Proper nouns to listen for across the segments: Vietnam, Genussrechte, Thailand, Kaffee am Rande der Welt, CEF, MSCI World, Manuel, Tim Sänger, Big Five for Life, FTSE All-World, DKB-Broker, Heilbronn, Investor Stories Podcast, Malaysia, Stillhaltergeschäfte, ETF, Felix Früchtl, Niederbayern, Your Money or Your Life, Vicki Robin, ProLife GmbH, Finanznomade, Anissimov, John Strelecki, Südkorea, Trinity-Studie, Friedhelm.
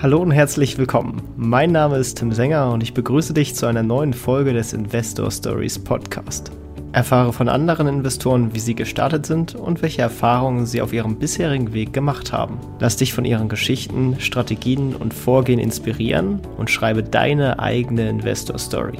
Hallo und herzlich willkommen. Mein Name ist Tim Sänger und ich begrüße dich zu einer neuen Folge des Investor Stories Podcast. Erfahre von anderen Investoren, wie sie gestartet sind und welche Erfahrungen sie auf ihrem bisherigen Weg gemacht haben. Lass dich von ihren Geschichten, Strategien und Vorgehen inspirieren und schreibe deine eigene Investor Story.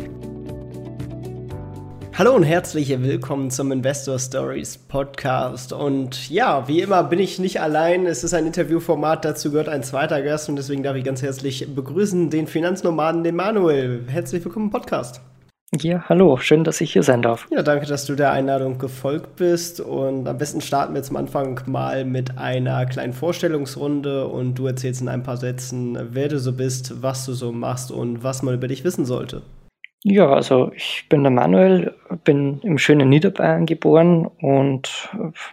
Hallo und herzlich willkommen zum Investor Stories Podcast. Und ja, wie immer bin ich nicht allein. Es ist ein Interviewformat, dazu gehört ein zweiter Gast und deswegen darf ich ganz herzlich begrüßen den Finanznomaden, den Manuel. Herzlich willkommen im Podcast. Ja, hallo. Schön, dass ich hier sein darf. Ja, danke, dass du der Einladung gefolgt bist. Und am besten starten wir zum Anfang mal mit einer kleinen Vorstellungsrunde und du erzählst in ein paar Sätzen, wer du so bist, was du so machst und was man über dich wissen sollte. Ja, also ich bin der Manuel, bin im schönen Niederbayern geboren und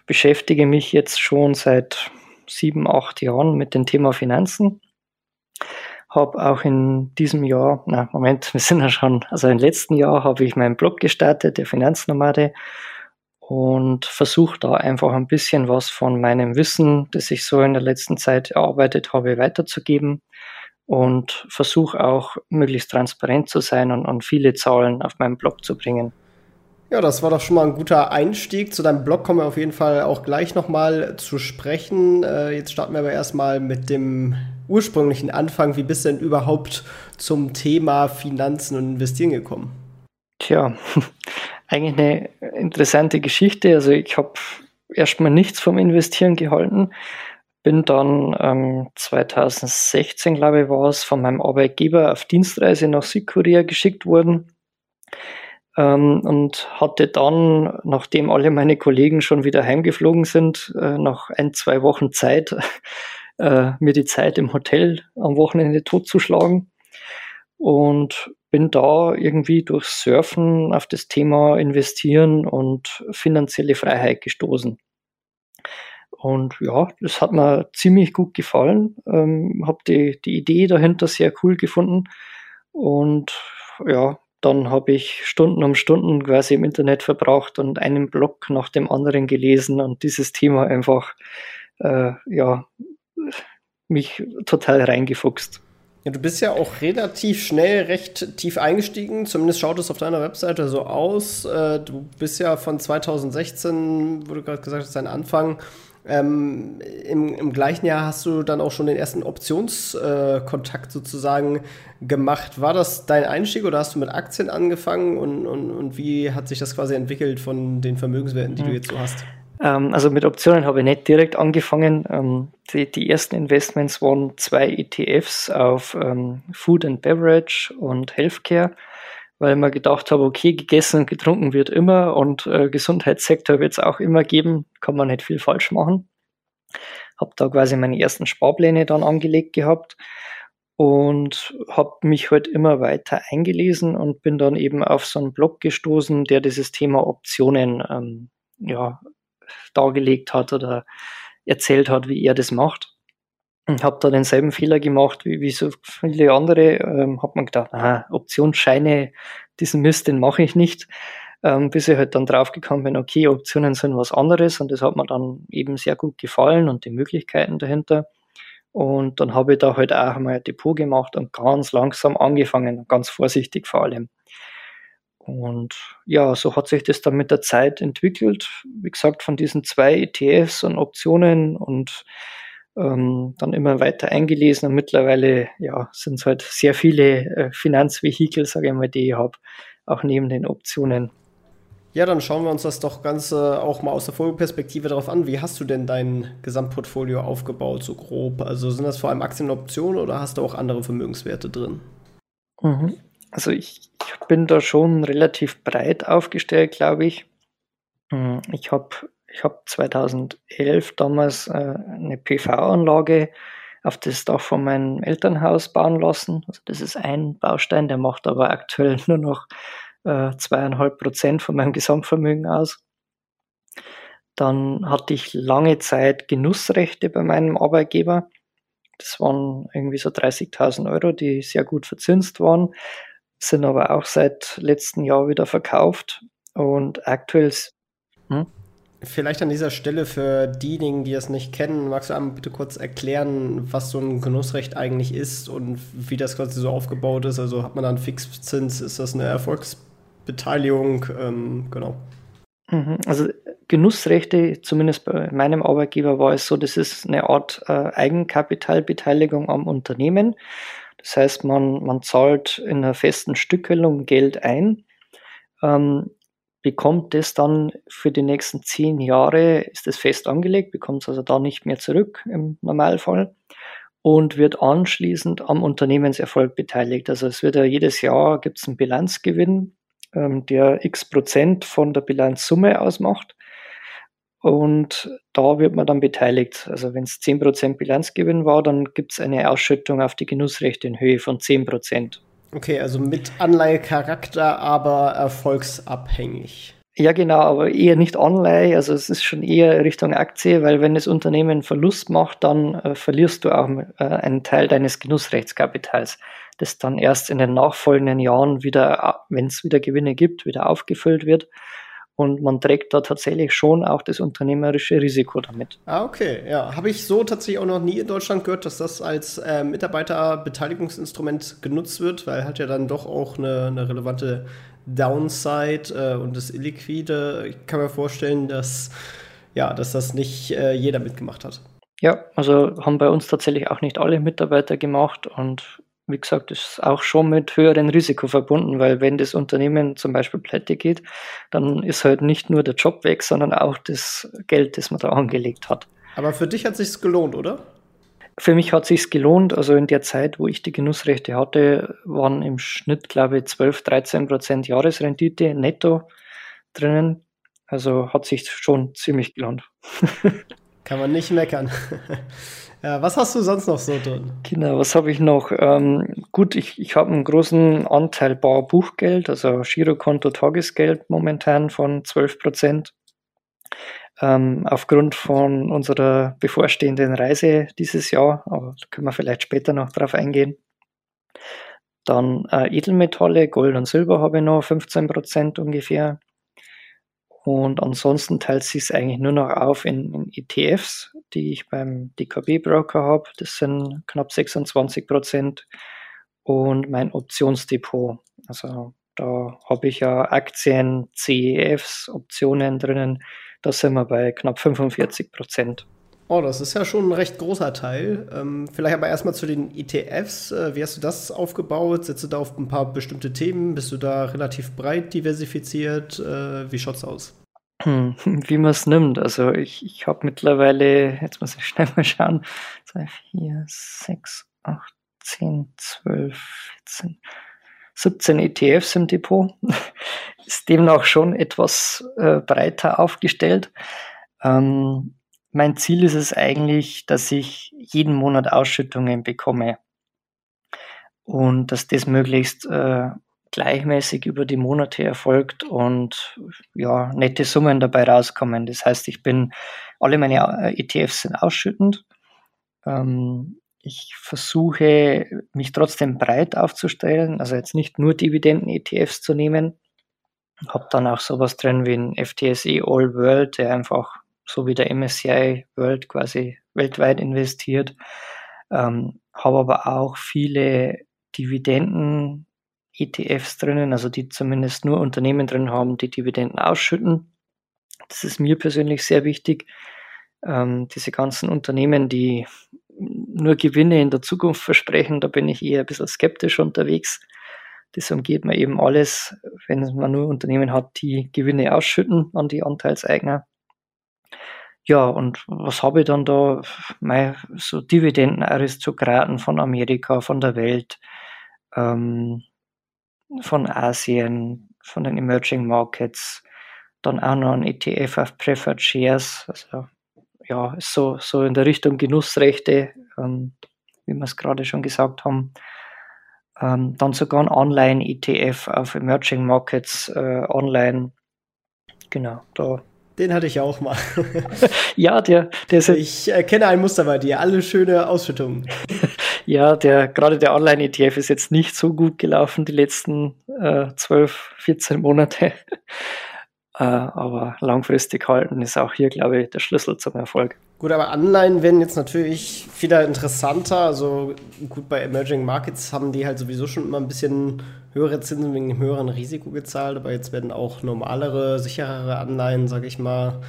beschäftige mich jetzt schon seit 7, 8 Jahren mit dem Thema Finanzen. Habe auch in diesem Jahr, im letzten Jahr habe ich meinen Blog gestartet, der Finanznomade, und versuche da einfach ein bisschen was von meinem Wissen, das ich so in der letzten Zeit erarbeitet habe, weiterzugeben. Und versuche auch, möglichst transparent zu sein und viele Zahlen auf meinen Blog zu bringen. Ja, das war doch schon mal ein guter Einstieg. Zu deinem Blog kommen wir auf jeden Fall auch gleich nochmal zu sprechen. Jetzt starten wir aber erstmal mit dem ursprünglichen Anfang. Wie bist du denn überhaupt zum Thema Finanzen und Investieren gekommen? Tja, eigentlich eine interessante Geschichte. Also ich habe erstmal nichts vom Investieren gehalten. Bin dann 2016, glaube ich, war es, von meinem Arbeitgeber auf Dienstreise nach Südkorea geschickt worden und hatte dann, nachdem alle meine Kollegen schon wieder heimgeflogen sind, nach 1, 2 Wochen Zeit, mir die Zeit im Hotel am Wochenende totzuschlagen und bin da irgendwie durch Surfen auf das Thema Investieren und finanzielle Freiheit gestoßen. Und ja, das hat mir ziemlich gut gefallen, habe die Idee dahinter sehr cool gefunden und ja, dann habe ich Stunden um Stunden quasi im Internet verbracht und einen Blog nach dem anderen gelesen und dieses Thema einfach, mich total reingefuchst. Ja, du bist ja auch relativ schnell recht tief eingestiegen, zumindest schaut es auf deiner Webseite so aus. Du bist ja von 2016, wo du gerade gesagt hast, dein Anfang. Im gleichen Jahr hast du dann auch schon den ersten Optionskontakt sozusagen gemacht. War das dein Einstieg oder hast du mit Aktien angefangen und wie hat sich das quasi entwickelt von den Vermögenswerten, die du jetzt so hast? Also mit Optionen habe ich nicht direkt angefangen. Die ersten Investments waren 2 ETFs auf Food and Beverage und Healthcare, weil man gedacht habe, okay, gegessen und getrunken wird immer und Gesundheitssektor wird es auch immer geben, kann man nicht viel falsch machen. Habe da quasi meine ersten Sparpläne dann angelegt gehabt und habe mich halt immer weiter eingelesen und bin dann eben auf so einen Blog gestoßen, der dieses Thema Optionen dargelegt hat oder erzählt hat, wie er das macht. Ich habe da denselben Fehler gemacht wie so viele andere. Habe mir gedacht, Optionsscheine, diesen Mist, den mache ich nicht. Bis ich halt dann draufgekommen bin, okay, Optionen sind was anderes und das hat mir dann eben sehr gut gefallen und die Möglichkeiten dahinter. Und dann habe ich da halt auch mal ein Depot gemacht und ganz langsam angefangen, ganz vorsichtig vor allem. Und ja, so hat sich das dann mit der Zeit entwickelt. Wie gesagt, von diesen 2 ETFs und Optionen und dann immer weiter eingelesen und mittlerweile sind es halt sehr viele Finanzvehikel, sage ich mal, die ich habe, auch neben den Optionen. Ja, dann schauen wir uns das doch ganz auch mal aus der Vogelperspektive darauf an. Wie hast du denn dein Gesamtportfolio aufgebaut, so grob? Also sind das vor allem Aktien und Optionen oder hast du auch andere Vermögenswerte drin? Also ich bin da schon relativ breit aufgestellt, glaube ich. Ich habe 2011 damals eine PV-Anlage auf das Dach von meinem Elternhaus bauen lassen. Also das ist ein Baustein, der macht aber aktuell nur noch 2,5% von meinem Gesamtvermögen aus. Dann hatte ich lange Zeit Genussrechte bei meinem Arbeitgeber. Das waren irgendwie so 30.000 Euro, die sehr gut verzinst waren, sind aber auch seit letztem Jahr wieder verkauft und aktuell... Vielleicht an dieser Stelle für diejenigen, die es nicht kennen, magst du bitte kurz erklären, was so ein Genussrecht eigentlich ist und wie das quasi so aufgebaut ist? Also hat man da einen Fixzins, ist das eine Erfolgsbeteiligung? Genau. Also Genussrechte, zumindest bei meinem Arbeitgeber war es so, das ist eine Art Eigenkapitalbeteiligung am Unternehmen. Das heißt, man zahlt in einer festen Stückelung Geld ein, bekommt das dann für die nächsten 10 Jahre, ist das fest angelegt, bekommt es also da nicht mehr zurück im Normalfall und wird anschließend am Unternehmenserfolg beteiligt. Also es wird ja jedes Jahr, gibt es einen Bilanzgewinn, der x% von der Bilanzsumme ausmacht, und da wird man dann beteiligt. Also wenn es 10% Bilanzgewinn war, dann gibt es eine Ausschüttung auf die Genussrechte in Höhe von 10%. Okay, also mit Anleihecharakter, aber erfolgsabhängig. Ja genau, aber eher nicht Anleihe, also es ist schon eher Richtung Aktie, weil wenn das Unternehmen Verlust macht, dann verlierst du auch einen Teil deines Genussrechtskapitals, das dann erst in den nachfolgenden Jahren wieder, wenn es wieder Gewinne gibt, wieder aufgefüllt wird. Und man trägt da tatsächlich schon auch das unternehmerische Risiko damit. Ah, okay. Ja, habe ich so tatsächlich auch noch nie in Deutschland gehört, dass das als Mitarbeiterbeteiligungsinstrument genutzt wird, weil hat ja dann doch auch eine relevante Downside und das Illiquide. Ich kann mir vorstellen, dass das nicht jeder mitgemacht hat. Ja, also haben bei uns tatsächlich auch nicht alle Mitarbeiter gemacht, und wie gesagt, ist auch schon mit höheren Risiko verbunden, weil wenn das Unternehmen zum Beispiel pleite geht, dann ist halt nicht nur der Job weg, sondern auch das Geld, das man da angelegt hat. Aber für dich hat es sich gelohnt, oder? Für mich hat es sich gelohnt. Also in der Zeit, wo ich die Genussrechte hatte, waren im Schnitt, glaube ich, 12-13% Jahresrendite netto drinnen. Also hat sich schon ziemlich gelohnt. Kann man nicht meckern. Ja, was hast du sonst noch so drin? Genau, was habe ich noch? Gut, ich habe einen großen Anteil bar Buchgeld, also Girokonto Tagesgeld momentan von 12%. Aufgrund von unserer bevorstehenden Reise dieses Jahr, aber da können wir vielleicht später noch drauf eingehen. Dann Edelmetalle, Gold und Silber habe ich noch, 15% ungefähr. Und ansonsten teilt sich es eigentlich nur noch auf in ETFs, die ich beim DKB-Broker habe. Das sind knapp 26%. Und mein Optionsdepot. Also da habe ich ja Aktien, CEFs, Optionen drinnen. Da sind wir bei knapp 45%. Oh, das ist ja schon ein recht großer Teil. Vielleicht aber erstmal zu den ETFs. Wie hast du das aufgebaut? Setzt du da auf ein paar bestimmte Themen? Bist du da relativ breit diversifiziert? Wie schaut's aus? Wie man es nimmt. Also ich habe mittlerweile, jetzt muss ich schnell mal schauen, 2, 4, 6, 8, 10, 12, 14, 17 ETFs im Depot. Ist demnach schon etwas breiter aufgestellt. Mein Ziel ist es eigentlich, dass ich jeden Monat Ausschüttungen bekomme und dass das möglichst gleichmäßig über die Monate erfolgt und ja, nette Summen dabei rauskommen. Das heißt, alle meine ETFs sind ausschüttend. Ich versuche, mich trotzdem breit aufzustellen, also jetzt nicht nur Dividenden-ETFs zu nehmen. Ich habe dann auch sowas drin wie ein FTSE All-World, der einfach so wie der MSCI World quasi weltweit investiert, habe aber auch viele Dividenden-ETFs drinnen, also die zumindest nur Unternehmen drin haben, die Dividenden ausschütten. Das ist mir persönlich sehr wichtig. Diese ganzen Unternehmen, die nur Gewinne in der Zukunft versprechen, da bin ich eher ein bisschen skeptisch unterwegs. Das umgeht man eben alles, wenn man nur Unternehmen hat, die Gewinne ausschütten an die Anteilseigner. Ja, und was habe ich dann da? So Dividendenaristokraten von Amerika, von der Welt, von Asien, von den Emerging Markets, dann auch noch ein ETF auf Preferred Shares, also ja, so in der Richtung Genussrechte, wie wir es gerade schon gesagt haben. Dann sogar ein Online-ETF auf Emerging Markets online. Genau, da. Den hatte ich ja auch mal. Ja, der ist. Ich erkenne ein Muster bei dir. Alle schöne Ausschüttungen. Ja, gerade der Online-ETF ist jetzt nicht so gut gelaufen die letzten 12, 14 Monate. aber langfristig halten ist auch hier, glaube ich, der Schlüssel zum Erfolg. Gut, aber Anleihen werden jetzt natürlich viel interessanter. Also gut, bei Emerging Markets haben die halt sowieso schon immer ein bisschen höhere Zinsen wegen dem höheren Risiko gezahlt, aber jetzt werden auch normalere, sicherere Anleihen, sage ich mal,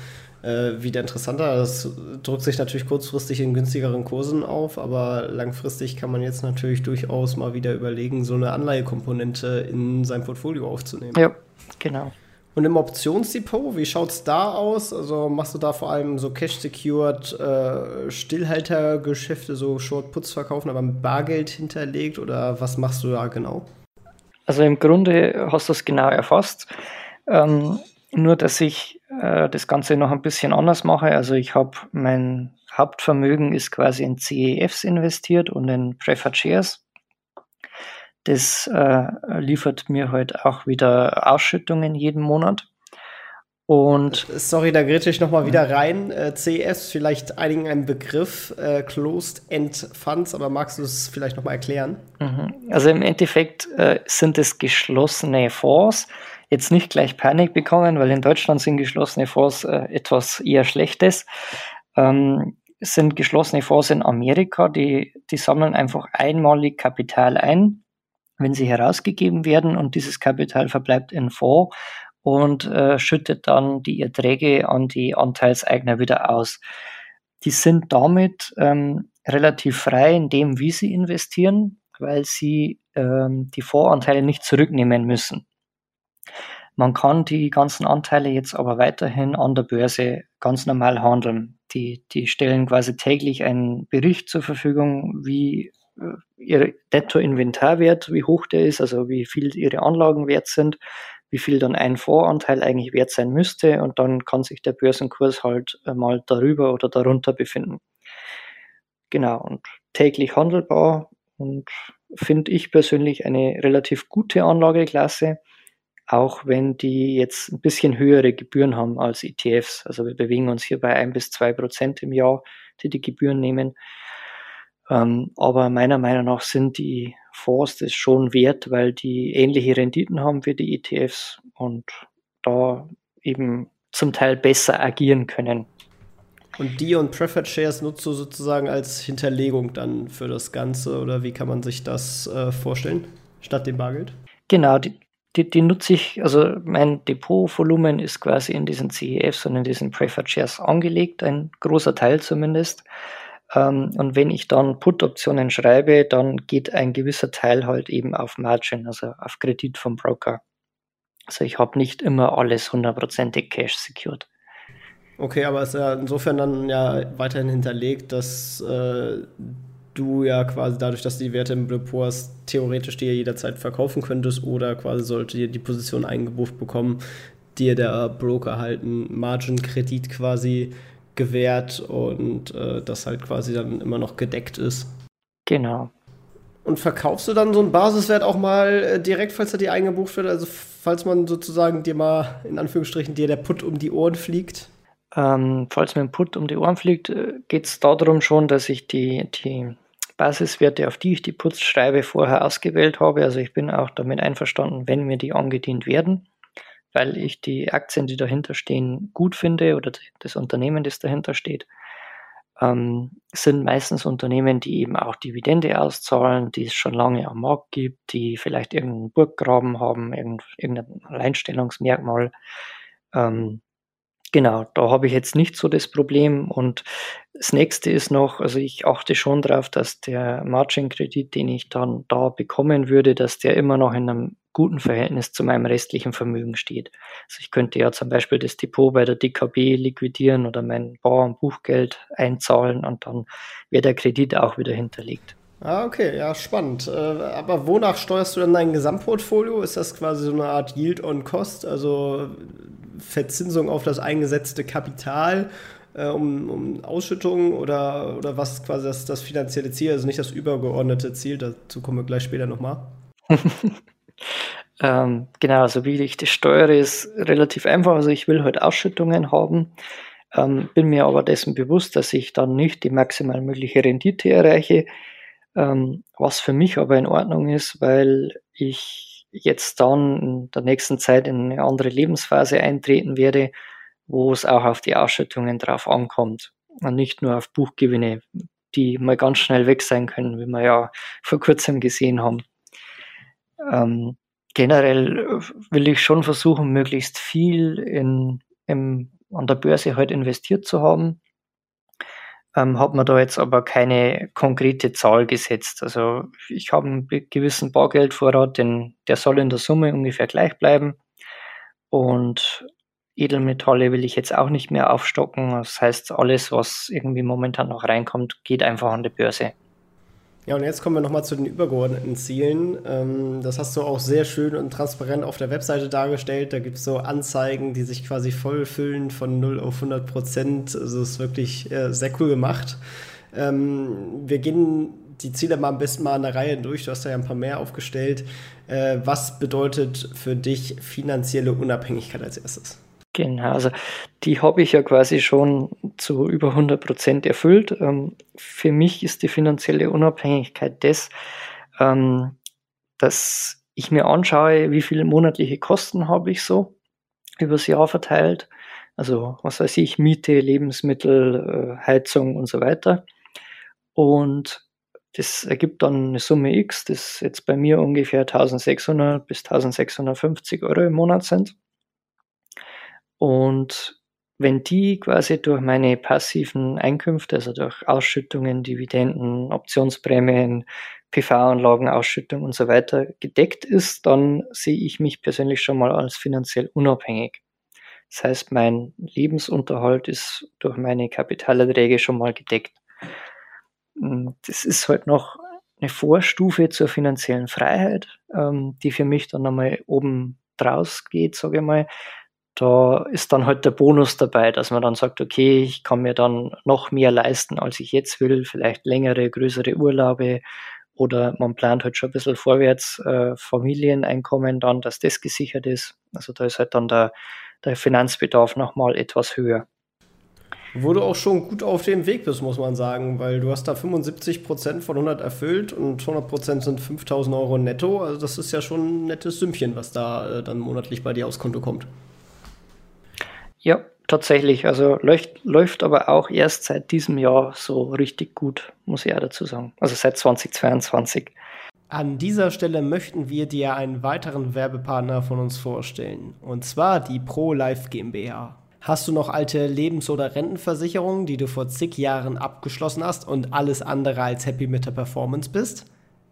wieder interessanter. Das drückt sich natürlich kurzfristig in günstigeren Kursen auf, aber langfristig kann man jetzt natürlich durchaus mal wieder überlegen, so eine Anleihekomponente in sein Portfolio aufzunehmen. Ja, genau. Und im Optionsdepot, wie schaut es da aus? Also machst du da vor allem so Cash-Secured Stillhaltergeschäfte, so Short-Puts verkaufen, aber mit Bargeld hinterlegt, oder was machst du da genau? Also im Grunde hast du es genau erfasst, nur dass ich das Ganze noch ein bisschen anders mache. Also ich habe mein Hauptvermögen ist quasi in CEFs investiert und in Preferred Shares. Das liefert mir halt auch wieder Ausschüttungen jeden Monat. Und sorry, da grätsche ich nochmal wieder rein. CEFs, vielleicht einigen ein Begriff, Closed End Funds, aber magst du es vielleicht nochmal erklären? Also im Endeffekt sind es geschlossene Fonds. Jetzt nicht gleich Panik bekommen, weil in Deutschland sind geschlossene Fonds etwas eher Schlechtes. Sind geschlossene Fonds in Amerika, die sammeln einfach einmalig Kapital ein, wenn sie herausgegeben werden, und dieses Kapital verbleibt in Fonds und schüttet dann die Erträge an die Anteilseigner wieder aus. Die sind damit relativ frei in dem, wie sie investieren, weil sie die Fondsanteile nicht zurücknehmen müssen. Man kann die ganzen Anteile jetzt aber weiterhin an der Börse ganz normal handeln. Die stellen quasi täglich einen Bericht zur Verfügung, wie ihr Nettoinventarwert, wie hoch der ist, also wie viel ihre Anlagen wert sind, wie viel dann ein Fondsanteil eigentlich wert sein müsste, und dann kann sich der Börsenkurs halt mal darüber oder darunter befinden. Genau, und täglich handelbar, und finde ich persönlich eine relativ gute Anlageklasse, auch wenn die jetzt ein bisschen höhere Gebühren haben als ETFs. Also wir bewegen uns hier bei 1-2% im Jahr, die Gebühren nehmen. Aber meiner Meinung nach sind die Fonds das schon wert, weil die ähnliche Renditen haben wie die ETFs und da eben zum Teil besser agieren können. Und die und Preferred Shares nutzt du sozusagen als Hinterlegung dann für das Ganze, oder wie kann man sich das vorstellen, statt dem Bargeld? Genau, die nutze ich, also mein Depotvolumen ist quasi in diesen CEFs und in diesen Preferred Shares angelegt, ein großer Teil zumindest. Und wenn ich dann Put-Optionen schreibe, dann geht ein gewisser Teil halt eben auf Margin, also auf Kredit vom Broker. Also ich habe nicht immer alles 100% Cash secured. Okay, aber es ist ja insofern dann ja weiterhin hinterlegt, dass du ja quasi dadurch, dass du die Werte im Depot hast, theoretisch die ja jederzeit verkaufen könntest, oder quasi sollte dir die Position eingebucht bekommen, dir der Broker halt einen Margin-Kredit quasi gewährt und das halt quasi dann immer noch gedeckt ist. Genau. Und verkaufst du dann so einen Basiswert auch mal direkt, falls er dir eingebucht wird? Also falls man sozusagen dir mal, in Anführungsstrichen, dir der Put um die Ohren fliegt? Falls mir ein Put um die Ohren fliegt, geht es darum schon, dass ich die Basiswerte, auf die ich die Puts schreibe, vorher ausgewählt habe. Also ich bin auch damit einverstanden, wenn mir die angedient werden, weil ich die Aktien, die dahinter stehen, gut finde, oder das Unternehmen, das dahinter steht, sind meistens Unternehmen, die eben auch Dividende auszahlen, die es schon lange am Markt gibt, die vielleicht irgendeinen Burggraben haben, irgendein Alleinstellungsmerkmal. Genau, da habe ich jetzt nicht so das Problem. Und das nächste ist noch, also ich achte schon darauf, dass der Margin-Kredit, den ich dann da bekommen würde, dass der immer noch in einem guten Verhältnis zu meinem restlichen Vermögen steht. Also ich könnte ja zum Beispiel das Depot bei der DKB liquidieren oder mein Bar- und Buchgeld einzahlen, und dann wäre der Kredit auch wieder hinterlegt. Ah, okay, ja, spannend. Aber wonach steuerst du dann dein Gesamtportfolio? Ist das quasi so eine Art Yield on Cost, also Verzinsung auf das eingesetzte Kapital, um Ausschüttungen, oder was ist quasi das finanzielle Ziel, also nicht das übergeordnete Ziel? Dazu kommen wir gleich später nochmal. Genau, also wie ich das steuere, ist relativ einfach. Also ich will halt Ausschüttungen haben, bin mir aber dessen bewusst, dass ich dann nicht die maximal mögliche Rendite erreiche, was für mich aber in Ordnung ist, weil ich jetzt dann in der nächsten Zeit in eine andere Lebensphase eintreten werde, wo es auch auf die Ausschüttungen drauf ankommt und nicht nur auf Buchgewinne, die mal ganz schnell weg sein können, wie wir ja vor kurzem gesehen haben. Generell will ich schon versuchen, möglichst viel an der Börse halt investiert zu haben. Hat man da jetzt aber keine konkrete Zahl gesetzt. Also ich habe einen gewissen Bargeldvorrat, der soll in der Summe ungefähr gleich bleiben. Und Edelmetalle will ich jetzt auch nicht mehr aufstocken. Das heißt, alles, was irgendwie momentan noch reinkommt, geht einfach an die Börse. Ja, und jetzt kommen wir nochmal zu den übergeordneten Zielen. Das hast du auch sehr schön und transparent auf der Webseite dargestellt. Da gibt es so Anzeigen, die sich quasi voll füllen von 0 auf 100%. Also das ist wirklich sehr cool gemacht. Wir gehen die Ziele mal am besten mal in der Reihe durch. Du hast da ja ein paar mehr aufgestellt. Was bedeutet für dich finanzielle Unabhängigkeit als erstes? Genau, also die habe ich ja quasi schon zu über 100% erfüllt. Für mich ist die finanzielle Unabhängigkeit dass ich mir anschaue, wie viele monatliche Kosten habe ich so übers Jahr verteilt. Also was weiß ich, Miete, Lebensmittel, Heizung und so weiter. Und das ergibt dann eine Summe X, das jetzt bei mir ungefähr 1600 bis 1650 Euro im Monat sind. Und wenn die quasi durch meine passiven Einkünfte, also durch Ausschüttungen, Dividenden, Optionsprämien, PV-Anlagen, Ausschüttung und so weiter gedeckt ist, dann sehe ich mich persönlich schon mal als finanziell unabhängig. Das heißt, mein Lebensunterhalt ist durch meine Kapitalerträge schon mal gedeckt. Das ist halt noch eine Vorstufe zur finanziellen Freiheit, die für mich dann nochmal oben draus geht, sage ich mal. Da ist dann halt der Bonus dabei, dass man dann sagt, okay, ich kann mir dann noch mehr leisten, als ich jetzt will, vielleicht längere, größere Urlaube oder man plant halt schon ein bisschen vorwärts, Familieneinkommen dann, dass das gesichert ist. Also da ist halt dann der Finanzbedarf nochmal etwas höher. Wo du auch schon gut auf dem Weg bist, muss man sagen, weil du hast da 75% von 100 erfüllt und 100% sind 5.000 Euro netto. Also das ist ja schon ein nettes Sümmchen, was da dann monatlich bei dir aufs Konto kommt. Ja, tatsächlich. Also läuft aber auch erst seit diesem Jahr so richtig gut, muss ich auch dazu sagen. Also seit 2022. An dieser Stelle möchten wir dir einen weiteren Werbepartner von uns vorstellen. Und zwar die ProLife GmbH. Hast du noch alte Lebens- oder Rentenversicherungen, die du vor zig Jahren abgeschlossen hast und alles andere als happy mit der Performance bist?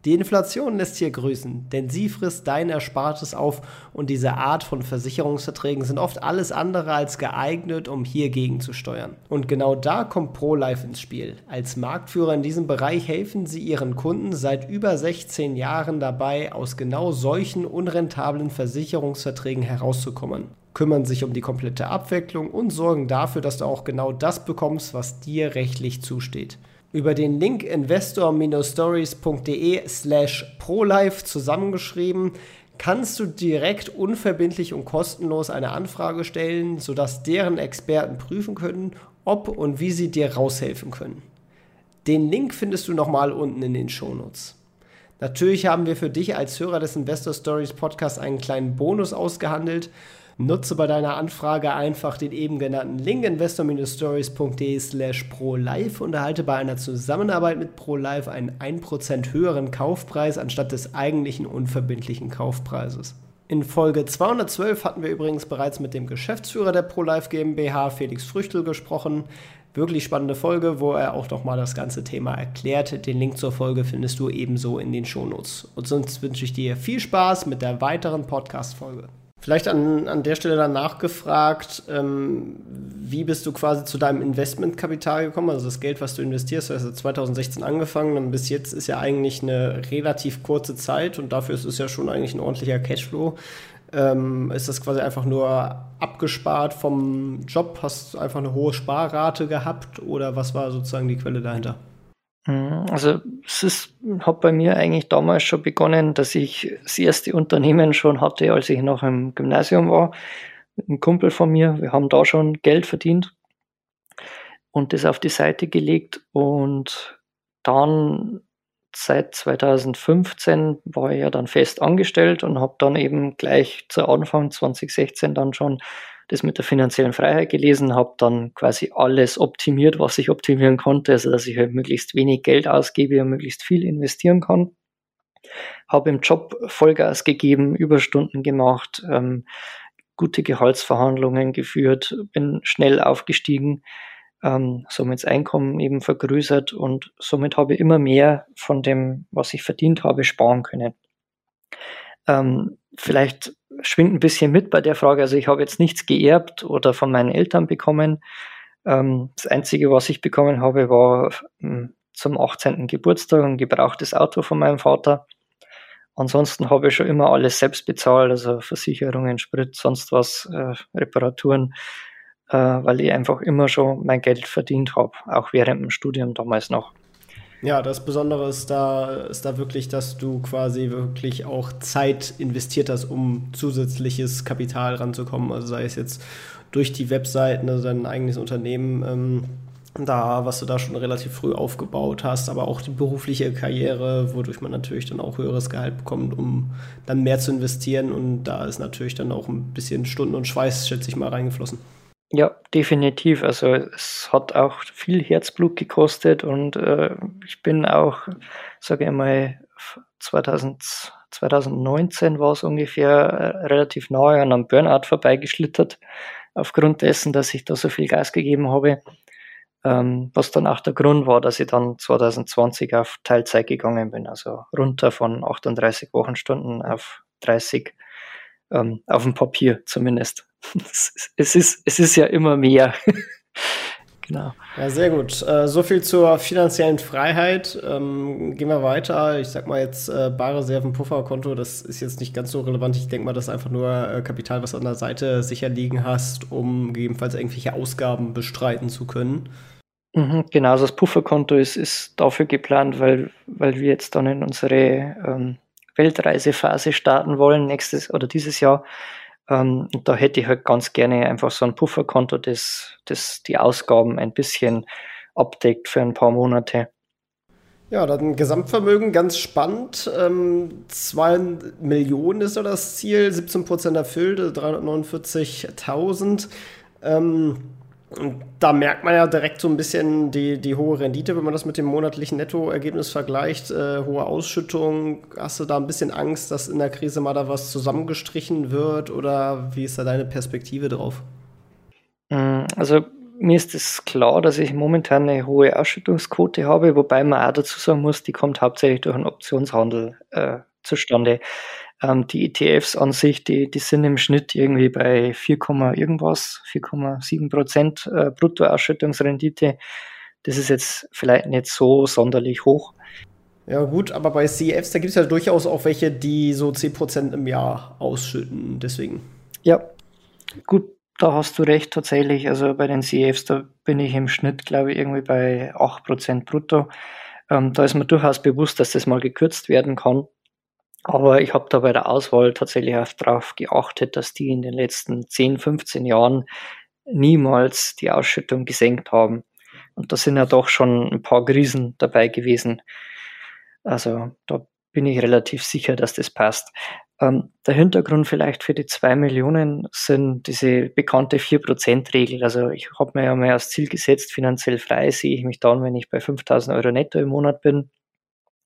Die Inflation lässt hier grüßen, denn sie frisst dein Erspartes auf und diese Art von Versicherungsverträgen sind oft alles andere als geeignet, um hier gegenzusteuern. Und genau da kommt ProLife ins Spiel. Als Marktführer in diesem Bereich helfen sie ihren Kunden seit über 16 Jahren dabei, aus genau solchen unrentablen Versicherungsverträgen herauszukommen, kümmern sich um die komplette Abwicklung und sorgen dafür, dass du auch genau das bekommst, was dir rechtlich zusteht. Über den Link investor-stories.de/prolife zusammengeschrieben, kannst du direkt unverbindlich und kostenlos eine Anfrage stellen, sodass deren Experten prüfen können, ob und wie sie dir raushelfen können. Den Link findest du nochmal unten in den Shownotes. Natürlich haben wir für dich als Hörer des Investor Stories Podcast einen kleinen Bonus ausgehandelt. Nutze bei deiner Anfrage einfach den eben genannten Link investor-stories.de/prolife und erhalte bei einer Zusammenarbeit mit ProLife einen 1% höheren Kaufpreis anstatt des eigentlichen unverbindlichen Kaufpreises. In Folge 212 hatten wir übrigens bereits mit dem Geschäftsführer der ProLife GmbH, Felix Früchtl, gesprochen. Wirklich spannende Folge, wo er auch nochmal das ganze Thema erklärt. Den Link zur Folge findest du ebenso in den Shownotes. Und sonst wünsche ich dir viel Spaß mit der weiteren Podcast-Folge. Vielleicht an der Stelle dann nachgefragt, wie bist du quasi zu deinem Investmentkapital gekommen? Also das Geld, was du investierst, du hast ja 2016 angefangen und bis jetzt ist ja eigentlich eine relativ kurze Zeit und dafür ist es ja schon eigentlich ein ordentlicher Cashflow. Ist das quasi einfach nur abgespart vom Job? Hast du einfach eine hohe Sparrate gehabt oder was war sozusagen die Quelle dahinter? Also es hat bei mir eigentlich damals schon begonnen, dass ich das erste Unternehmen schon hatte, als ich noch im Gymnasium war. Ein Kumpel von mir, wir haben da schon Geld verdient und das auf die Seite gelegt und dann seit 2015 war ich ja dann fest angestellt und habe dann eben gleich zu Anfang 2016 dann schon das mit der finanziellen Freiheit gelesen, habe dann quasi alles optimiert, was ich optimieren konnte, also dass ich halt möglichst wenig Geld ausgebe und möglichst viel investieren kann. Habe im Job Vollgas gegeben, Überstunden gemacht, gute Gehaltsverhandlungen geführt, bin schnell aufgestiegen, somit das Einkommen eben vergrößert und somit habe ich immer mehr von dem, was ich verdient habe, sparen können. Vielleicht schwingt ein bisschen mit bei der Frage, also ich habe jetzt nichts geerbt oder von meinen Eltern bekommen. Das Einzige, was ich bekommen habe, war zum 18. Geburtstag ein gebrauchtes Auto von meinem Vater. Ansonsten habe ich schon immer alles selbst bezahlt, also Versicherungen, Sprit, sonst was, Reparaturen, weil ich einfach immer schon mein Geld verdient habe, auch während dem Studium damals noch. Ja, das Besondere ist da wirklich, dass du quasi wirklich auch Zeit investiert hast, um zusätzliches Kapital ranzukommen, also sei es jetzt durch die Webseiten, also dein eigenes Unternehmen, was du da schon relativ früh aufgebaut hast, aber auch die berufliche Karriere, wodurch man natürlich dann auch höheres Gehalt bekommt, um dann mehr zu investieren, und da ist natürlich dann auch ein bisschen Stunden und Schweiß, schätze ich mal, reingeflossen. Ja, definitiv. Also es hat auch viel Herzblut gekostet und ich bin auch, sage ich mal, 2019 war es ungefähr, relativ nahe an einem Burnout vorbeigeschlittert, aufgrund dessen, dass ich da so viel Gas gegeben habe. Was dann auch der Grund war, dass ich dann 2020 auf Teilzeit gegangen bin, also runter von 38 Wochenstunden auf 30, auf dem Papier zumindest. Es ist ja immer mehr. Genau. Ja, sehr gut. So viel zur finanziellen Freiheit. Gehen wir weiter. Ich sag mal jetzt Barreserven, Pufferkonto, das ist jetzt nicht ganz so relevant. Ich denke mal, das ist einfach nur Kapital, was an der Seite sicher liegen hast, um gegebenenfalls irgendwelche Ausgaben bestreiten zu können. Mhm, genau, also das Pufferkonto ist dafür geplant, weil wir jetzt dann in unsere Weltreisephase starten wollen, nächstes oder dieses Jahr. Und da hätte ich halt ganz gerne einfach so ein Pufferkonto, das die Ausgaben ein bisschen abdeckt für ein paar Monate. Ja, dann Gesamtvermögen, ganz spannend. 2 Millionen ist so das Ziel, 17% erfüllt, 349.000. Da merkt man ja direkt so ein bisschen die hohe Rendite, wenn man das mit dem monatlichen Nettoergebnis vergleicht, hohe Ausschüttung. Hast du da ein bisschen Angst, dass in der Krise mal da was zusammengestrichen wird, oder wie ist da deine Perspektive drauf? Also mir ist es klar, dass ich momentan eine hohe Ausschüttungsquote habe, wobei man auch dazu sagen muss, die kommt hauptsächlich durch einen Optionshandel zustande. Die ETFs an sich, die sind im Schnitt irgendwie bei 4,7% Bruttoausschüttungsrendite. Das ist jetzt vielleicht nicht so sonderlich hoch. Ja gut, aber bei CEFs, da gibt es ja durchaus auch welche, die so 10% im Jahr ausschütten, deswegen. Ja, gut, da hast du recht tatsächlich. Also bei den CEFs, da bin ich im Schnitt, glaube ich, irgendwie bei 8% brutto. Da ist mir durchaus bewusst, dass das mal gekürzt werden kann. Aber ich habe da bei der Auswahl tatsächlich auch darauf geachtet, dass die in den letzten 10, 15 Jahren niemals die Ausschüttung gesenkt haben. Und da sind ja doch schon ein paar Krisen dabei gewesen. Also da bin ich relativ sicher, dass das passt. Der Hintergrund vielleicht für die 2 Millionen sind diese bekannte 4%-Regel. Also ich habe mir ja mal als Ziel gesetzt, finanziell frei sehe ich mich dann, wenn ich bei 5.000 Euro netto im Monat bin.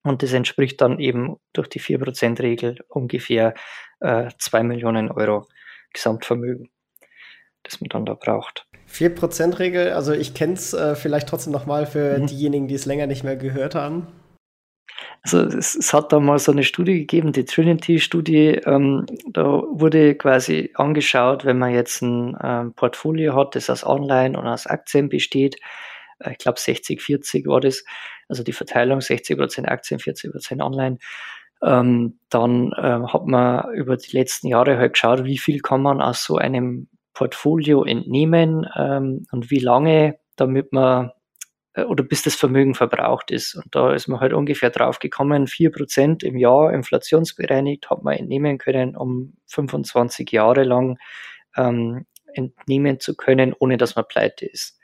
Und das entspricht dann eben durch die 4%-Regel ungefähr 2 Millionen Euro Gesamtvermögen, das man dann da braucht. 4%-Regel, also ich kenne es vielleicht trotzdem nochmal für diejenigen, die es länger nicht mehr gehört haben. Also es hat da mal so eine Studie gegeben, die Trinity-Studie. Da wurde quasi angeschaut, wenn man jetzt ein Portfolio hat, das aus Anleihen und aus Aktien besteht, ich glaube 60-40 war das, also die Verteilung 60% Aktien, 40% Anleihen, dann hat man über die letzten Jahre halt geschaut, wie viel kann man aus so einem Portfolio entnehmen und wie lange, damit man, oder bis das Vermögen verbraucht ist. Und da ist man halt ungefähr drauf gekommen, 4% im Jahr inflationsbereinigt hat man entnehmen können, um 25 Jahre lang entnehmen zu können, ohne dass man pleite ist,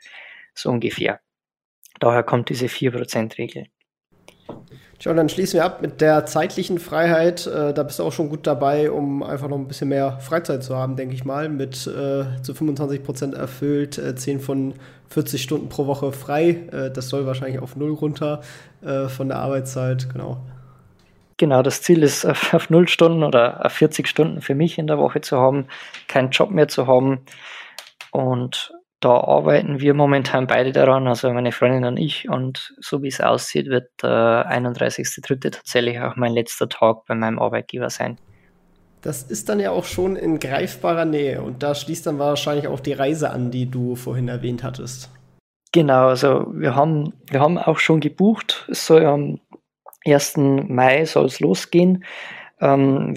so ungefähr. Daher kommt diese 4%-Regel. John, dann schließen wir ab mit der zeitlichen Freiheit. Da bist du auch schon gut dabei, um einfach noch ein bisschen mehr Freizeit zu haben, denke ich mal. Mit zu 25% erfüllt, 10 von 40 Stunden pro Woche frei. Das soll wahrscheinlich auf 0 runter von der Arbeitszeit, genau. Genau, das Ziel ist, auf 0 Stunden oder auf 40 Stunden für mich in der Woche zu haben, keinen Job mehr zu haben. Und da arbeiten wir momentan beide daran, also meine Freundin und ich. Und so wie es aussieht, wird der 31.3. tatsächlich auch mein letzter Tag bei meinem Arbeitgeber sein. Das ist dann ja auch schon in greifbarer Nähe. Und da schließt dann wahrscheinlich auch die Reise an, die du vorhin erwähnt hattest. Genau, also wir haben auch schon gebucht. Es soll am 1. Mai soll es losgehen. Wir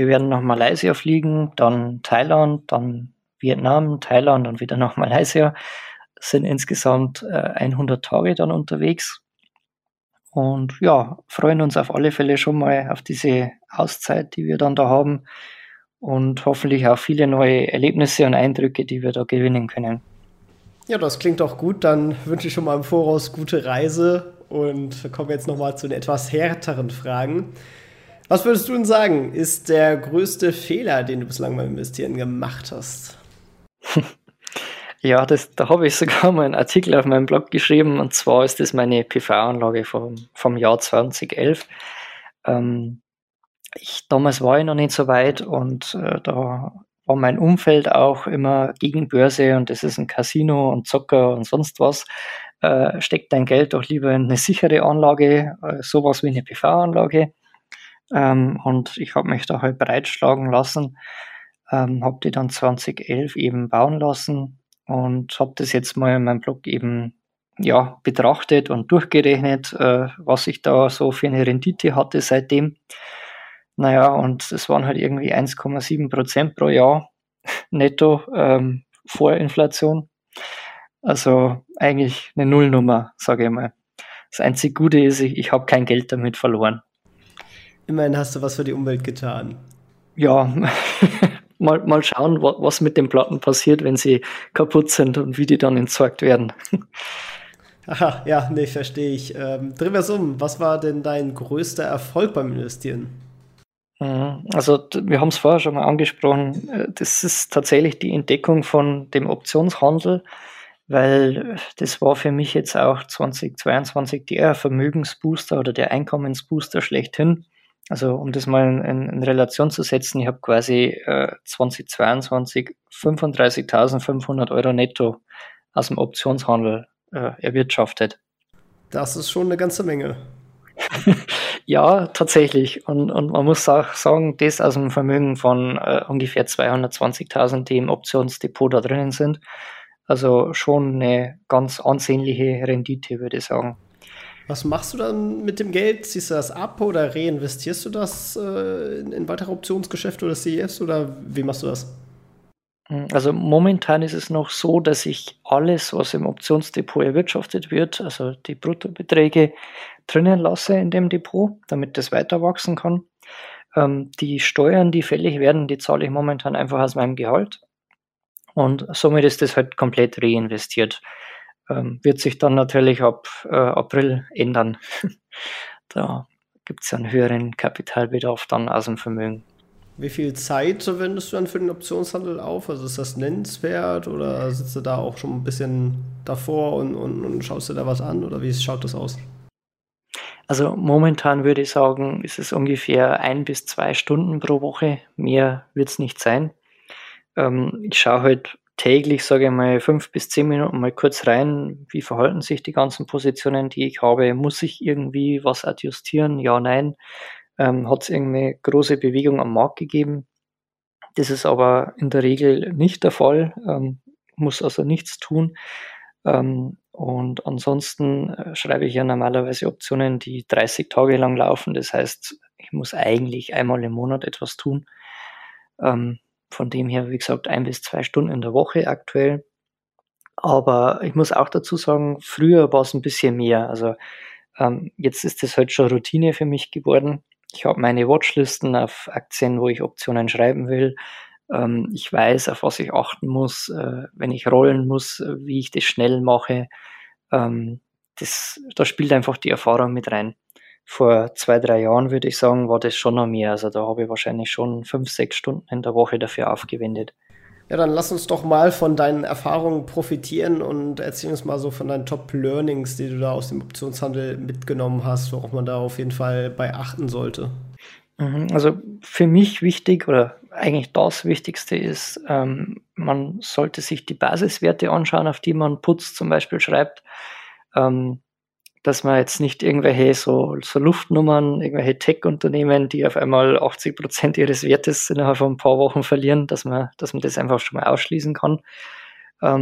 werden nach Malaysia fliegen, dann Thailand, dann Vietnam, Thailand und wieder nach Malaysia, sind insgesamt 100 Tage dann unterwegs und ja, freuen uns auf alle Fälle schon mal auf diese Auszeit, die wir dann da haben und hoffentlich auch viele neue Erlebnisse und Eindrücke, die wir da gewinnen können. Ja, das klingt auch gut, dann wünsche ich schon mal im Voraus gute Reise und kommen jetzt nochmal zu den etwas härteren Fragen. Was würdest du denn sagen, ist der größte Fehler, den du bislang beim Investieren gemacht hast? Ja, da habe ich sogar mal einen Artikel auf meinem Blog geschrieben, und zwar ist das meine PV-Anlage vom Jahr 2011. Damals war ich noch nicht so weit, und da war mein Umfeld auch immer gegen Börse und das ist ein Casino und Zocker und sonst was. Steck dein Geld doch lieber in eine sichere Anlage, sowas wie eine PV-Anlage. Und ich habe mich da halt breitschlagen lassen. Habe die dann 2011 eben bauen lassen und habe das jetzt mal in meinem Blog eben ja, betrachtet und durchgerechnet, was ich da so für eine Rendite hatte seitdem. Naja, und es waren halt irgendwie 1,7% pro Jahr netto vor Inflation. Also eigentlich eine Nullnummer, sage ich mal. Das einzige Gute ist, ich habe kein Geld damit verloren. Immerhin hast du was für die Umwelt getan. Ja, mal schauen, was mit den Platten passiert, wenn sie kaputt sind und wie die dann entsorgt werden. Aha, ja, nee, verstehe ich. Drehen wir es um. Was war denn dein größter Erfolg beim Investieren? Also, wir haben es vorher schon mal angesprochen. Das ist tatsächlich die Entdeckung von dem Optionshandel, weil das war für mich jetzt auch 2022 der Vermögensbooster oder der Einkommensbooster schlechthin. Also um das mal in Relation zu setzen, ich habe quasi 2022 35.500 Euro netto aus dem Optionshandel erwirtschaftet. Das ist schon eine ganze Menge. Ja, tatsächlich. Und man muss auch sagen, das aus dem Vermögen von ungefähr 220.000, die im Optionsdepot da drinnen sind. Also schon eine ganz ansehnliche Rendite, würde ich sagen. Was machst du dann mit dem Geld? Ziehst du das ab oder reinvestierst du das in weitere Optionsgeschäfte oder CEFs oder wie machst du das? Also momentan ist es noch so, dass ich alles, was im Optionsdepot erwirtschaftet wird, also die Bruttobeträge drinnen lasse in dem Depot, damit das weiter wachsen kann. Die Steuern, die fällig werden, die zahle ich momentan einfach aus meinem Gehalt und somit ist das halt komplett reinvestiert. Wird sich dann natürlich ab April ändern. Da gibt es ja einen höheren Kapitalbedarf dann aus dem Vermögen. Wie viel Zeit wendest du dann für den Optionshandel auf? Also ist das nennenswert oder sitzt du da auch schon ein bisschen davor und schaust dir da was an oder wie schaut das aus? Also momentan würde ich sagen, ist es ungefähr 1 bis 2 Stunden pro Woche. Mehr wird es nicht sein. Ich schaue halt täglich, sage ich mal, 5 bis 10 Minuten mal kurz rein, wie verhalten sich die ganzen Positionen, die ich habe, muss ich irgendwie was adjustieren, ja, nein, hat es irgendeine große Bewegung am Markt gegeben, das ist aber in der Regel nicht der Fall, muss also nichts tun und ansonsten schreibe ich ja normalerweise Optionen, die 30 Tage lang laufen, das heißt, ich muss eigentlich einmal im Monat etwas tun, von dem her, wie gesagt, 1 bis 2 Stunden in der Woche aktuell. Aber ich muss auch dazu sagen, früher war es ein bisschen mehr. Also jetzt ist das halt schon Routine für mich geworden. Ich habe meine Watchlisten auf Aktien, wo ich Optionen schreiben will. Ich weiß, auf was ich achten muss, wenn ich rollen muss, wie ich das schnell mache. Da spielt einfach die Erfahrung mit rein. vor 2-3 Jahren, würde ich sagen, war das schon noch mehr. Also da habe ich wahrscheinlich schon 5-6 Stunden in der Woche dafür aufgewendet. Ja, dann lass uns doch mal von deinen Erfahrungen profitieren und erzähl uns mal so von deinen Top-Learnings, die du da aus dem Optionshandel mitgenommen hast, worauf man da auf jeden Fall bei achten sollte. Also für mich wichtig oder eigentlich das Wichtigste ist, man sollte sich die Basiswerte anschauen, auf die man Puts zum Beispiel schreibt, dass man jetzt nicht irgendwelche so Luftnummern, irgendwelche Tech-Unternehmen, die auf einmal 80% ihres Wertes innerhalb von ein paar Wochen verlieren, dass man das einfach schon mal ausschließen kann. Das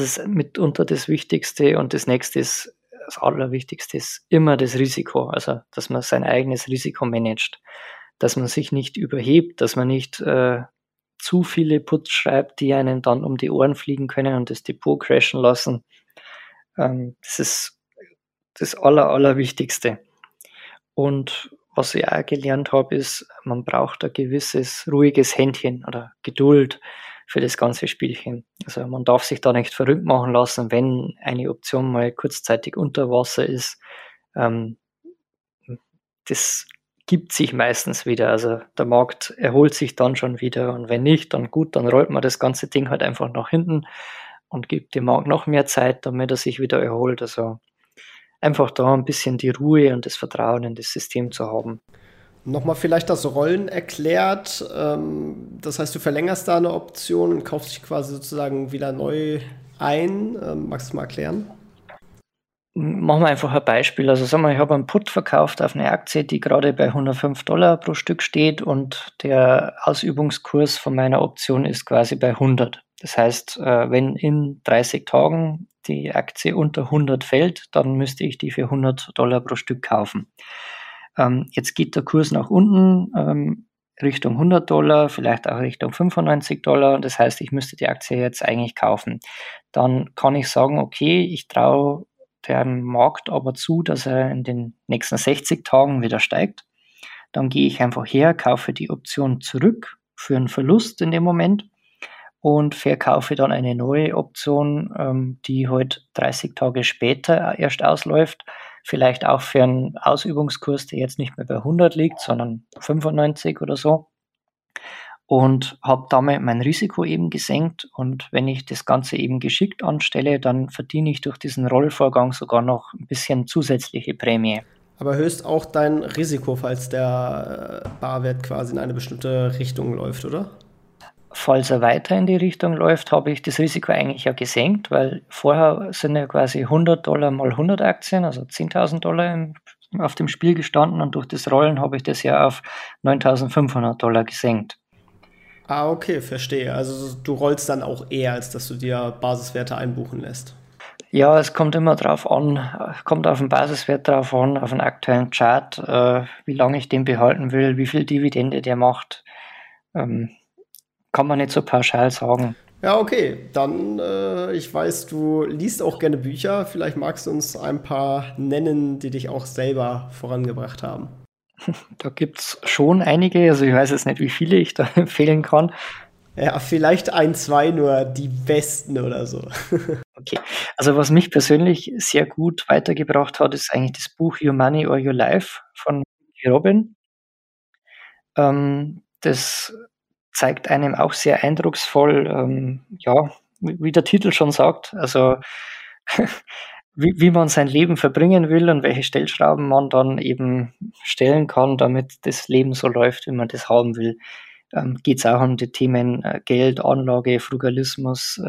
ist mitunter das Wichtigste. Und das nächste ist, das Allerwichtigste ist immer das Risiko. Also, dass man sein eigenes Risiko managt, dass man sich nicht überhebt, dass man nicht zu viele Puts schreibt, die einen dann um die Ohren fliegen können und das Depot crashen lassen. Das ist das Allerwichtigste. Und was ich auch gelernt habe, ist, man braucht ein gewisses ruhiges Händchen oder Geduld für das ganze Spielchen. Also man darf sich da nicht verrückt machen lassen, wenn eine Option mal kurzzeitig unter Wasser ist. Das gibt sich meistens wieder. Also der Markt erholt sich dann schon wieder. Und wenn nicht, dann gut, dann rollt man das ganze Ding halt einfach nach hinten und gibt dem Markt noch mehr Zeit, damit er sich wieder erholt. Also einfach da ein bisschen die Ruhe und das Vertrauen in das System zu haben. Nochmal vielleicht das Rollen erklärt. Das heißt, du verlängerst da eine Option und kaufst dich quasi sozusagen wieder neu ein. Magst du mal erklären? Machen wir einfach ein Beispiel. Also sagen wir, ich habe einen Put verkauft auf eine Aktie, die gerade bei $105 pro Stück steht und der Ausübungskurs von meiner Option ist quasi bei 100. Das heißt, wenn in 30 Tagen die Aktie unter 100 fällt, dann müsste ich die für $100 pro Stück kaufen. Jetzt geht der Kurs nach unten, Richtung $100, vielleicht auch Richtung $95. Das heißt, ich müsste die Aktie jetzt eigentlich kaufen. Dann kann ich sagen, okay, ich traue dem Markt aber zu, dass er in den nächsten 60 Tagen wieder steigt. Dann gehe ich einfach her, kaufe die Option zurück für einen Verlust in dem Moment und verkaufe dann eine neue Option, die halt 30 Tage später erst ausläuft, vielleicht auch für einen Ausübungskurs, der jetzt nicht mehr bei 100 liegt, sondern 95 oder so, und habe damit mein Risiko eben gesenkt. Und wenn ich das Ganze eben geschickt anstelle, dann verdiene ich durch diesen Rollvorgang sogar noch ein bisschen zusätzliche Prämie. Aber erhöhst auch dein Risiko, falls der Barwert quasi in eine bestimmte Richtung läuft, oder? Falls er weiter in die Richtung läuft, habe ich das Risiko eigentlich ja gesenkt, weil vorher sind ja quasi $100 mal 100 Aktien, also $10.000 auf dem Spiel gestanden, und durch das Rollen habe ich das ja auf $9.500 gesenkt. Ah, okay, verstehe. Also du rollst dann auch eher, als dass du dir Basiswerte einbuchen lässt. Ja, es kommt immer drauf an, kommt auf den Basiswert drauf an, auf den aktuellen Chart, wie lange ich den behalten will, wie viel Dividende der macht. Kann man nicht so pauschal sagen. Ja, okay. Dann, ich weiß, du liest auch gerne Bücher. Vielleicht magst du uns ein paar nennen, die dich auch selber vorangebracht haben. Da gibt es schon einige. Also ich weiß jetzt nicht, wie viele ich da empfehlen kann. Ja, vielleicht 1, 2 nur die besten oder so. Okay. Also was mich persönlich sehr gut weitergebracht hat, ist eigentlich das Buch Your Money or Your Life von Vicki Robin. Das zeigt einem auch sehr eindrucksvoll, ja, wie der Titel schon sagt, also wie man sein Leben verbringen will und welche Stellschrauben man dann eben stellen kann, damit das Leben so läuft, wie man das haben will. Geht es auch um die Themen Geld, Anlage, Frugalismus,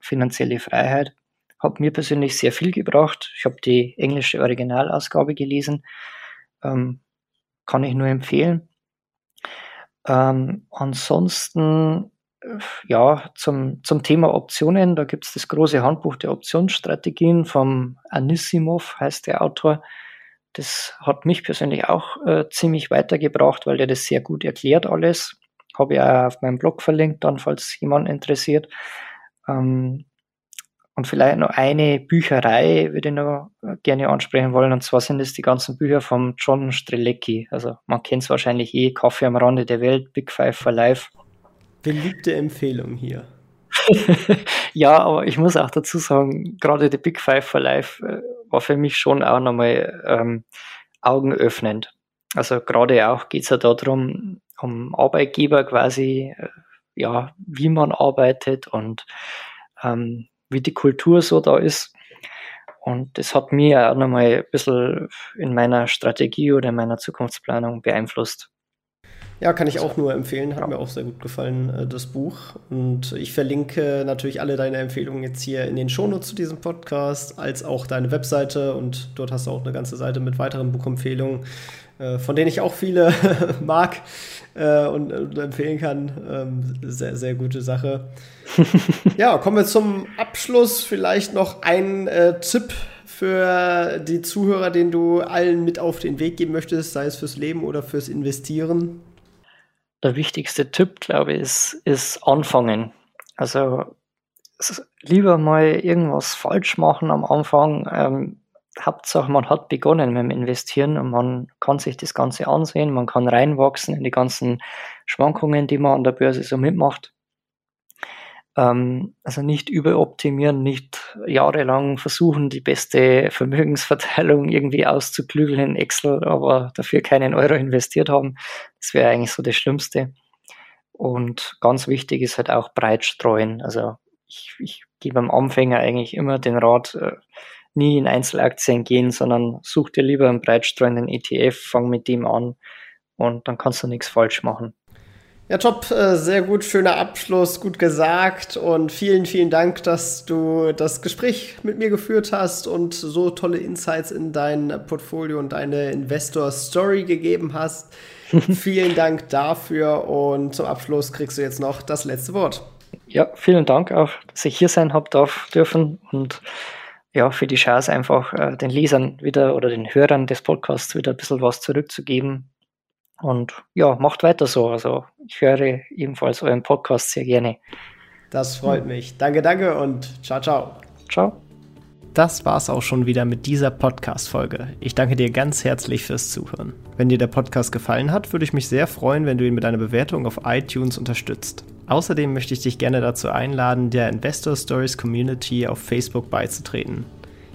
finanzielle Freiheit. Hat mir persönlich sehr viel gebracht. Ich habe die englische Originalausgabe gelesen. Kann ich nur empfehlen. Ansonsten, ja, zum Thema Optionen, da gibt es das große Handbuch der Optionsstrategien vom Anissimov, heißt der Autor. Das hat mich persönlich auch ziemlich weitergebracht, weil der das sehr gut erklärt alles. Habe ich auch auf meinem Blog verlinkt, dann, falls jemand interessiert. Und vielleicht noch eine Bücherei würde ich noch gerne ansprechen wollen, und zwar sind es die ganzen Bücher von John Strelecki. Also man kennt es wahrscheinlich eh, Kaffee am Rande der Welt, Big Five for Life. Beliebte Empfehlung hier. Ja, aber ich muss auch dazu sagen, gerade die Big Five for Life war für mich schon auch nochmal augenöffnend. Also gerade auch geht es ja darum, um Arbeitgeber quasi, ja, wie man arbeitet und wie die Kultur so da ist. Und das hat mich auch nochmal ein bisschen in meiner Strategie oder in meiner Zukunftsplanung beeinflusst. Ja, kann ich auch nur empfehlen. Hat mir auch sehr gut gefallen, das Buch. Und ich verlinke natürlich alle deine Empfehlungen jetzt hier in den Shownotes zu diesem Podcast, als auch deine Webseite. Und dort hast du auch eine ganze Seite mit weiteren Buchempfehlungen, von denen ich auch viele mag und empfehlen kann. Sehr, sehr gute Sache. Ja, kommen wir zum Abschluss. Vielleicht noch ein Tipp für die Zuhörer, den du allen mit auf den Weg geben möchtest, sei es fürs Leben oder fürs Investieren. Der wichtigste Tipp, glaube ich, ist anfangen. Also lieber mal irgendwas falsch machen am Anfang. Hauptsache, man hat begonnen mit dem Investieren und man kann sich das Ganze ansehen, man kann reinwachsen in die ganzen Schwankungen, die man an der Börse so mitmacht. Also nicht überoptimieren, nicht jahrelang versuchen, die beste Vermögensverteilung irgendwie auszuklügeln in Excel, aber dafür keinen Euro investiert haben. Das wäre eigentlich so das Schlimmste. Und ganz wichtig ist halt auch breit streuen. Also ich gebe am Anfänger eigentlich immer den Rat, nie in Einzelaktien gehen, sondern such dir lieber einen breit streuenden ETF, fang mit dem an und dann kannst du nichts falsch machen. Ja, top, sehr gut, schöner Abschluss, gut gesagt und vielen, vielen Dank, dass du das Gespräch mit mir geführt hast und so tolle Insights in dein Portfolio und deine Investor Story gegeben hast. Vielen Dank dafür und zum Abschluss kriegst du jetzt noch das letzte Wort. Ja, vielen Dank auch, dass ich hier sein habe dürfen und ja, für die Chance einfach den Lesern wieder oder den Hörern des Podcasts wieder ein bisschen was zurückzugeben. Und ja, macht weiter so. Also ich höre ebenfalls euren Podcast sehr gerne. Das freut mich. Danke und ciao, ciao. Ciao. Das war's auch schon wieder mit dieser Podcast-Folge. Ich danke dir ganz herzlich fürs Zuhören. Wenn dir der Podcast gefallen hat, würde ich mich sehr freuen, wenn du ihn mit einer Bewertung auf iTunes unterstützt. Außerdem möchte ich dich gerne dazu einladen, der Investor Stories Community auf Facebook beizutreten.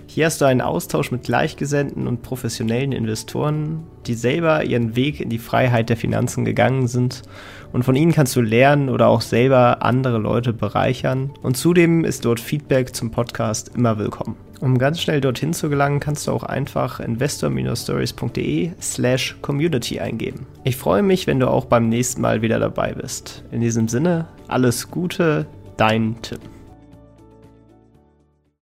Hier hast du einen Austausch mit gleichgesinnten und professionellen Investoren, die selber ihren Weg in die Freiheit der Finanzen gegangen sind und von ihnen kannst du lernen oder auch selber andere Leute bereichern und zudem ist dort Feedback zum Podcast immer willkommen. Um ganz schnell dorthin zu gelangen, kannst du auch einfach investor-stories.de/community eingeben. Ich freue mich, wenn du auch beim nächsten Mal wieder dabei bist. In diesem Sinne, alles Gute, dein Tim.